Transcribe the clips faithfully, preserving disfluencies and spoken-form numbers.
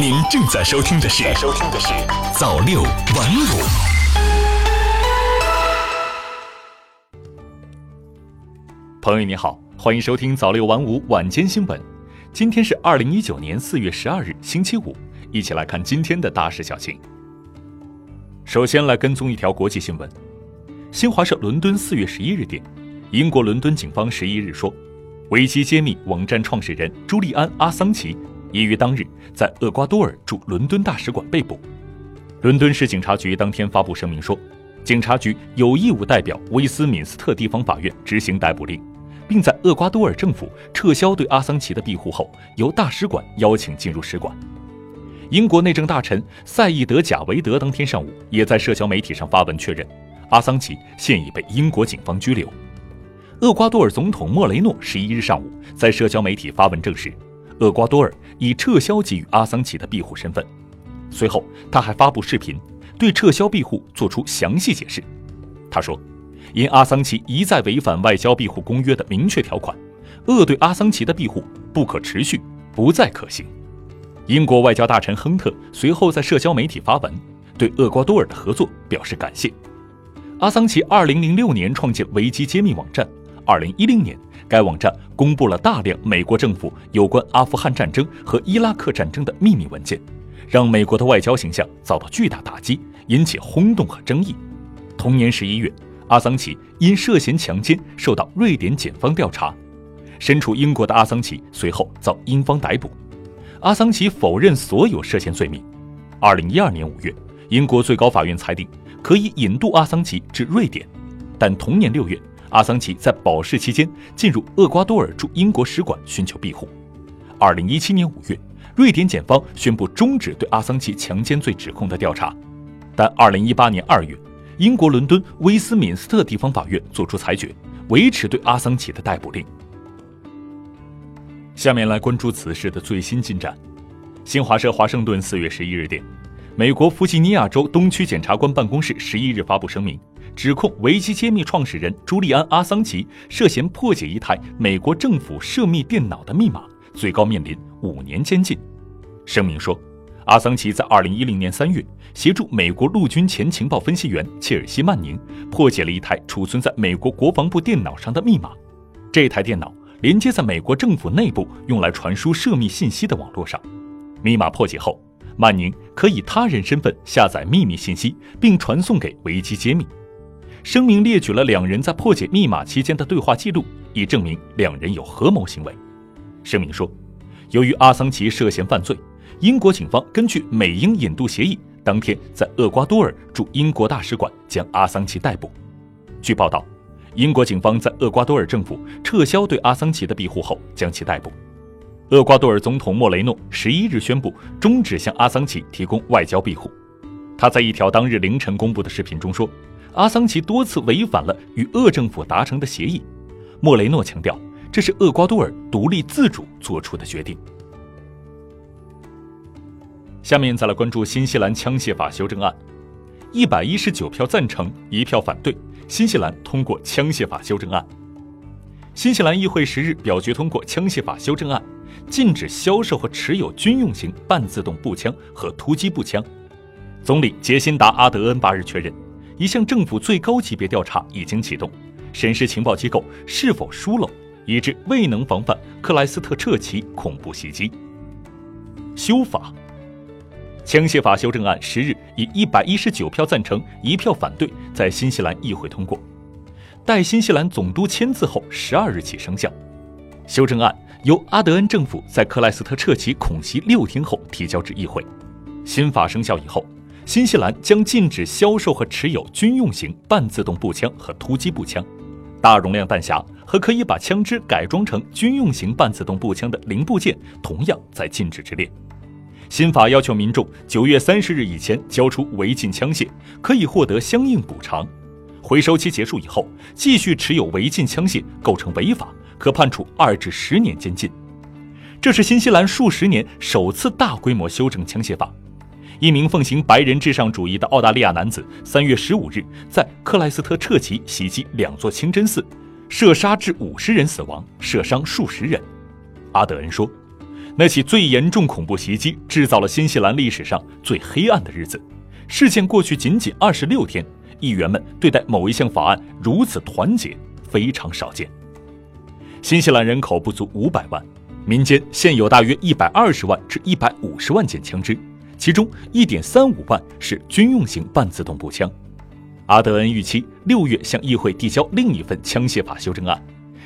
您正在收听的是收听的是早六晚五。朋友你好，欢迎收听早六晚五晚间新闻。今天是二零一九年四月十二日，星期五，一起来看今天的大事小情。首先来跟踪一条国际新闻。新华社伦敦四月十一日电，英国伦敦警方十一日说，维基揭秘网站创始人朱利安·阿桑奇已于当日在厄瓜多尔驻伦敦大使馆被捕。伦敦市警察局当天发布声明说，警察局有义务代表威斯敏斯特地方法院执行逮捕令，并在厄瓜多尔政府撤销对阿桑奇的庇护后，由大使馆邀请进入使馆。英国内政大臣赛义德·贾维德当天上午也在社交媒体上发文确认，阿桑奇现已被英国警方拘留。厄瓜多尔总统莫雷诺十一日上午在社交媒体发文证实，厄瓜多尔已撤销给予阿桑奇的庇护身份。随后他还发布视频，对撤销庇护做出详细解释。他说，因阿桑奇一再违反外交庇护公约的明确条款，厄对阿桑奇的庇护不可持续，不再可行。英国外交大臣亨特随后在社交媒体发文，对厄瓜多尔的合作表示感谢。阿桑奇二零零六年创建维基揭秘网站，二零一零年该网站公布了大量美国政府有关阿富汗战争和伊拉克战争的秘密文件，让美国的外交形象遭到巨大打击，引起轰动和争议。同年十一月，阿桑奇因涉嫌强奸受到瑞典检方调查，身处英国的阿桑奇随后遭英方逮捕。阿桑奇否认所有涉嫌罪名。二零一二年五月，英国最高法院裁定可以引渡阿桑奇至瑞典，但同年六月，阿桑奇在保释期间进入厄瓜多尔驻英国使馆寻求庇护。二零一七年五月，瑞典检方宣布终止对阿桑奇强奸罪指控的调查，但二零一八年二月，英国伦敦威斯敏斯特地方法院作出裁决，维持对阿桑奇的逮捕令。下面来关注此事的最新进展。新华社华盛顿四月十一日电，美国弗吉尼亚州东区检察官办公室十一日发布声明，指控维基揭秘创始人朱利安·阿桑奇涉嫌破解一台美国政府涉密电脑的密码，最高面临五年监禁。声明说，阿桑奇在二零一零年三月协助美国陆军前情报分析员切尔西·曼宁破解了一台储存在美国国防部电脑上的密码。这台电脑连接在美国政府内部用来传输涉密信息的网络上。密码破解后，曼宁可以他人身份下载秘密信息，并传送给维基揭秘。声明列举了两人在破解密码期间的对话记录，以证明两人有合谋行为。声明说，由于阿桑奇涉嫌犯罪，英国警方根据美英引渡协议，当天在厄瓜多尔驻英国大使馆将阿桑奇逮捕。据报道，英国警方在厄瓜多尔政府撤销对阿桑奇的庇护后，将其逮捕。厄瓜多尔总统莫雷诺十一日宣布终止向阿桑奇提供外交庇护。他在一条当日凌晨公布的视频中说，阿桑奇多次违反了与厄政府达成的协议。莫雷诺强调，这是厄瓜多尔独立自主做出的决定。下面再来关注新西兰枪械法修正案。一百一十九票赞成，一票反对，新西兰通过枪械法修正案。新西兰议会十日表决通过枪械法修正案，禁止销售和持有军用型半自动步枪和突击步枪。总理杰辛达·阿德恩八日确认，一项政府最高级别调查已经启动，审视情报机构是否疏漏，以致未能防范克莱斯特彻奇恐怖袭击。修法。枪械法修正案十日以一百一十九票赞成，一票反对，在新西兰议会通过，待新西兰总督签字后十二日起生效。修正案由阿德恩政府在克莱斯特彻奇恐袭六天后提交至议会。新法生效以后，新西兰将禁止销售和持有军用型半自动步枪和突击步枪，大容量弹匣和可以把枪支改装成军用型半自动步枪的零部件同样在禁止之列。新法要求民众九月三十日以前交出违禁枪械，可以获得相应补偿。回收期结束以后，继续持有违禁枪械构成违法，可判处二至十年监禁。这是新西兰数十年首次大规模修正枪械法。一名奉行白人至上主义的澳大利亚男子三月十五日在克莱斯特彻奇袭击两座清真寺，射杀至五十人死亡，射伤数十人。阿德恩说，那起最严重恐怖袭击制造了新西兰历史上最黑暗的日子。事件过去仅仅二十六天，议员们对待某一项法案如此团结，非常少见。新西兰人口不足五百万，民间现有大约一百二十万至一百五十万件枪支，其中 一点三五万是军用型半自动步枪。阿德恩预期六月向议会递交另一份枪械法修正案，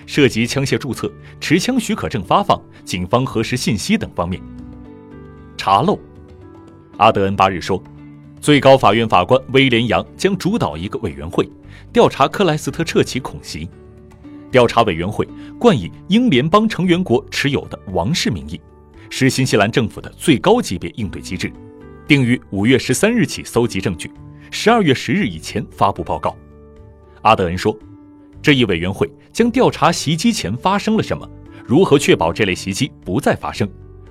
涉及枪械注册、持枪许可证发放、警方核实信息等方面。查漏，阿德恩八日说，最高法院法官威廉·杨将主导一个委员会，调查克莱斯特彻奇恐袭。调查委员会冠以英联邦成员国持有的王室名义，是新西兰政府的最高级别应对机制，定于五月十三日起搜集证据，十二月十日以前发布报告。阿德恩说，这一委员会将调查袭击前发生了什么，如何确保这类袭击不再发生，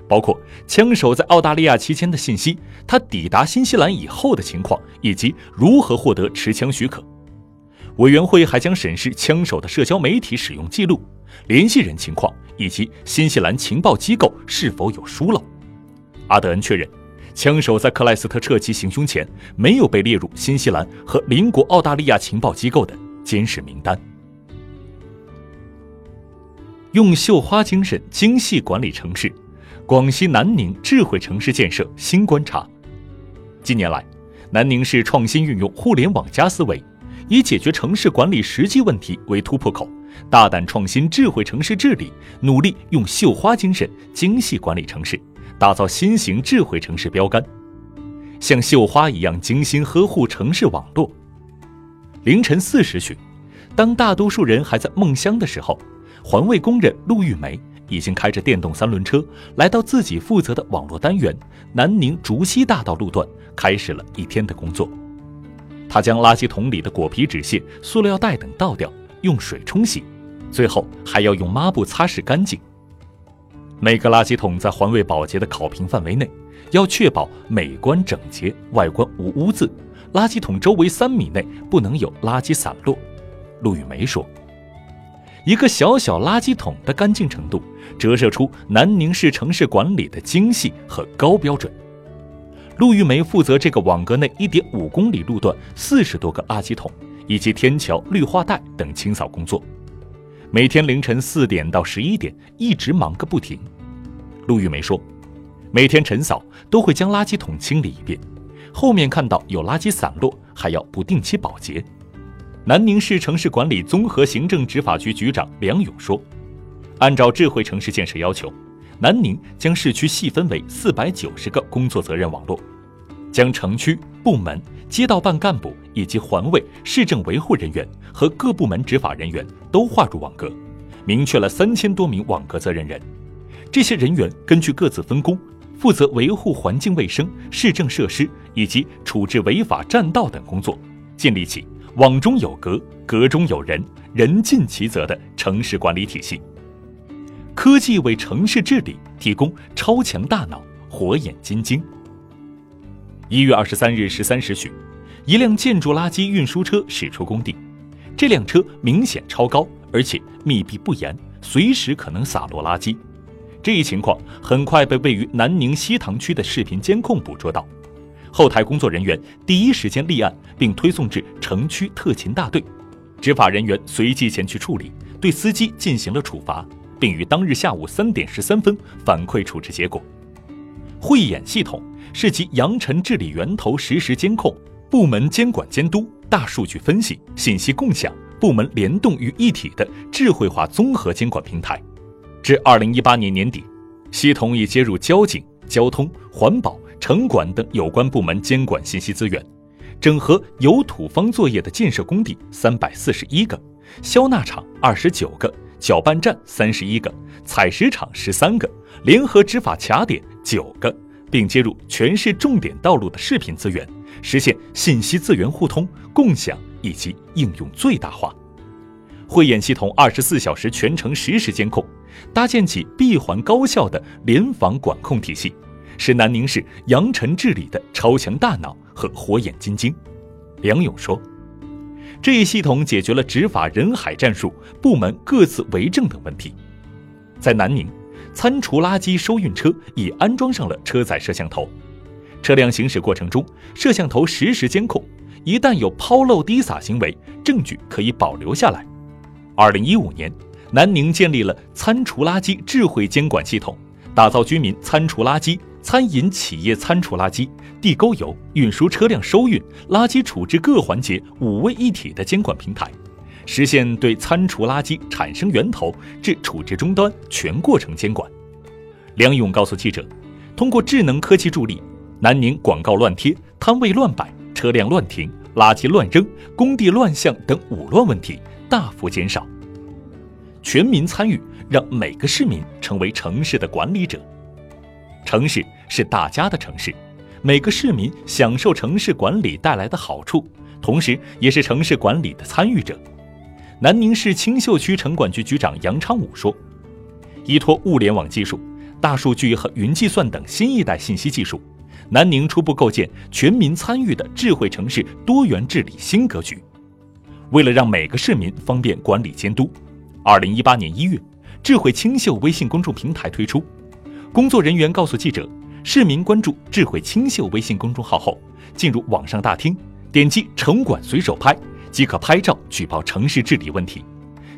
包括枪手在澳大利亚期间的信息，他抵达新西兰以后的情况，以及如何获得持枪许可。委员会还将审视枪手的社交媒体使用记录、联系人情况，以及新西兰情报机构是否有疏漏。阿德恩确认，枪手在克莱斯特彻奇行凶前没有被列入新西兰和邻国澳大利亚情报机构的监视名单。用绣花精神精细管理城市，广西南宁智慧城市建设新观察。近年来，南宁市创新运用互联网加思维，以解决城市管理实际问题为突破口，大胆创新智慧城市治理，努力用绣花精神精细管理城市，打造新型智慧城市标杆，像绣花一样精心呵护城市网络。凌晨四时许，当大多数人还在梦乡的时候，环卫工人陆玉梅已经开着电动三轮车来到自己负责的网络单元南宁竹溪大道路段，开始了一天的工作。她将垃圾桶里的果皮、纸屑、塑料袋等倒掉，用水冲洗，最后还要用抹布擦拭干净。每个垃圾桶在环卫保洁的考评范围内，要确保美观整洁、外观无污渍，垃圾桶周围三米内不能有垃圾散落。陆玉梅说，一个小小垃圾桶的干净程度，折射出南宁市城市管理的精细和高标准。陆玉梅负责这个网格内 一点五公里路段四十多个垃圾桶以及天桥、绿化带等清扫工作，每天凌晨四点到十一点一直忙个不停。陆玉梅说，每天晨扫都会将垃圾桶清理一遍，后面看到有垃圾散落还要不定期保洁。南宁市城市管理综合行政执法局局长梁勇说，按照智慧城市建设要求，南宁将市区细分为四百九十个工作责任网络，将城区、部门、街道办干部以及环卫、市政维护人员和各部门执法人员都划入网格，明确了三千多名网格责任人。这些人员根据各自分工，负责维护环境卫生、市政设施以及处置违法占道等工作，建立起网中有格、格中有人、人尽其责的城市管理体系。科技为城市治理提供超强大脑、火眼金睛。一月二十三日十三时许，一辆建筑垃圾运输车驶出工地，这辆车明显超高，而且密闭不严，随时可能洒落垃圾。这一情况很快被位于南宁西塘区的视频监控捕捉到，后台工作人员第一时间立案，并推送至城区特勤大队，执法人员随即前去处理，对司机进行了处罚，并于当日下午三点十三分反馈处置结果。慧眼系统是集扬尘治理源头实时监控、部门监管监督、大数据分析、信息共享、部门联动于一体的智慧化综合监管平台。至二零一八年年底，系统已接入交警、交通、环保、城管等有关部门监管信息资源，整合有土方作业的建设工地三百四十一个，消纳场二十九个，搅拌站三十一个，采石场十三个，联合执法卡点九个，并接入全市重点道路的视频资源，实现信息资源互通、共享以及应用最大化。慧眼系统二十四小时全程实时监控，搭建起闭环高效的联防管控体系，是南宁市扬尘治理的超强大脑和火眼金睛。梁勇说，这一系统解决了执法人海战术、部门各自为政等问题。在南宁，餐厨垃圾收运车已安装上了车载摄像头，车辆行驶过程中，摄像头实时监控，一旦有抛漏滴洒行为，证据可以保留下来。二零一五年，南宁建立了餐厨垃圾智慧监管系统，打造居民餐厨垃圾、餐饮企业餐厨垃圾、地沟油、运输车辆收运、垃圾处置各环节五位一体的监管平台，实现对餐厨垃圾产生源头至处置终端全过程监管。梁勇告诉记者，通过智能科技助力，南宁广告乱贴、摊位乱摆、车辆乱停、垃圾乱扔、工地乱象等五乱问题大幅减少。全民参与让每个市民成为城市的管理者。城市是大家的城市，每个市民享受城市管理带来的好处，同时也是城市管理的参与者。南宁市青秀区城管局局长杨昌武说，依托物联网技术、大数据和云计算等新一代信息技术，南宁初步构建全民参与的智慧城市多元治理新格局。为了让每个市民方便管理监督，二零一八年一月，智慧青秀微信公众平台推出。工作人员告诉记者，市民关注智慧青秀微信公众号后，进入网上大厅，点击城管随手拍，即可拍照举报城市治理问题，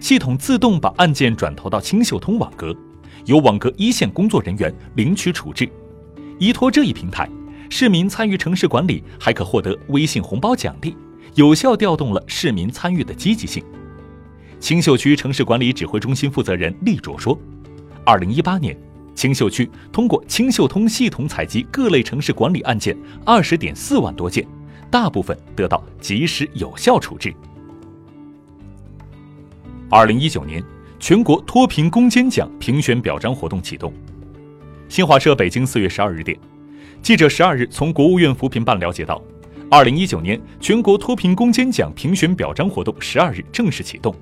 系统自动把案件转投到青秀通网格，由网格一线工作人员领取处置。依托这一平台，市民参与城市管理还可获得微信红包奖励，有效调动了市民参与的积极性。青秀区城市管理指挥中心负责人厉卓说，二零一八年，青秀区通过青秀通系统采集各类城市管理案件二十点四万多件。大部分得到及时有效处置。二零一九年，全国脱贫攻坚奖评选表彰活动启动。新华社北京四月十二日电，记者十二日从国务院扶贫办了解到，二零一九年全国脱贫攻坚奖评选表彰活动十二日正式启动，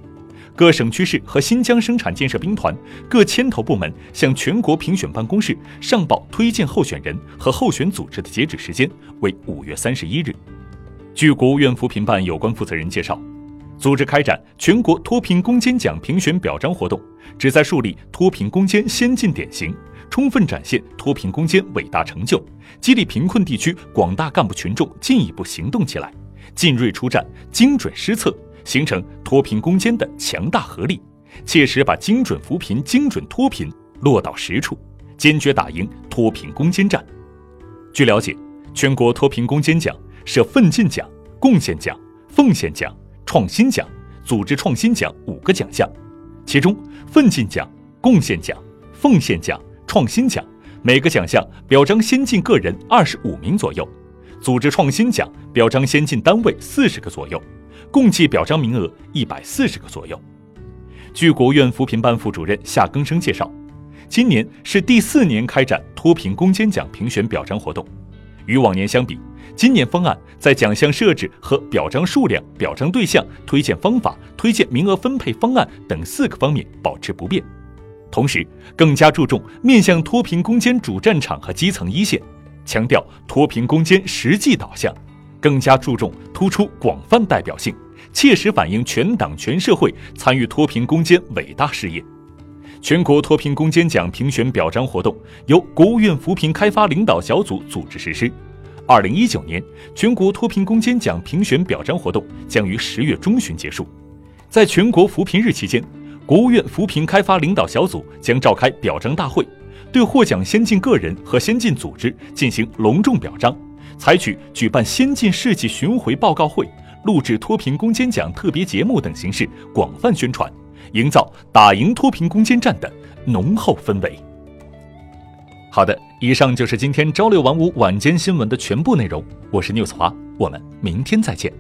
各省区市和新疆生产建设兵团各牵头部门向全国评选办公室上报推荐候选人和候选组织的截止时间为五月三十一日。据国务院扶贫办有关负责人介绍，组织开展全国脱贫攻坚奖评选表彰活动，旨在树立脱贫攻坚先进典型，充分展现脱贫攻坚伟大成就，激励贫困地区广大干部群众进一步行动起来，进锐出战，精准施策，形成脱贫攻坚的强大合力，切实把精准扶贫、精准脱贫落到实处，坚决打赢脱贫攻坚战。据了解，全国脱贫攻坚奖设奋进奖、贡献奖、奉献奖、创新奖、组织创新奖五个奖项，其中奋进奖、贡献奖、奉献奖、创新奖每个奖项表彰先进个人二十五名左右，组织创新奖表彰先进单位四十个左右，共计表彰名额一百四十个左右。据国务院扶贫办副主任夏更生介绍，今年是第四年开展脱贫攻坚奖评选表彰活动，与往年相比，今年方案在奖项设置和表彰数量、表彰对象、推荐方法、推荐名额分配方案等四个方面保持不变，同时更加注重面向脱贫攻坚主战场和基层一线，强调脱贫攻坚实际导向，更加注重突出广泛代表性，切实反映全党全社会参与脱贫攻坚伟大事业。全国脱贫攻坚奖评选表彰活动由国务院扶贫开发领导小组组织实施。二零一九年全国脱贫攻坚奖评选表彰活动将于十月中旬结束。在全国扶贫日期间，国务院扶贫开发领导小组将召开表彰大会，对获奖先进个人和先进组织进行隆重表彰，采取举办先进事迹巡回报告会、录制脱贫攻坚奖特别节目等形式广泛宣传，营造打赢脱贫攻坚战的浓厚氛围。好的，以上就是今天朝六晚五晚间新闻的全部内容，我是 news 华，我们明天再见。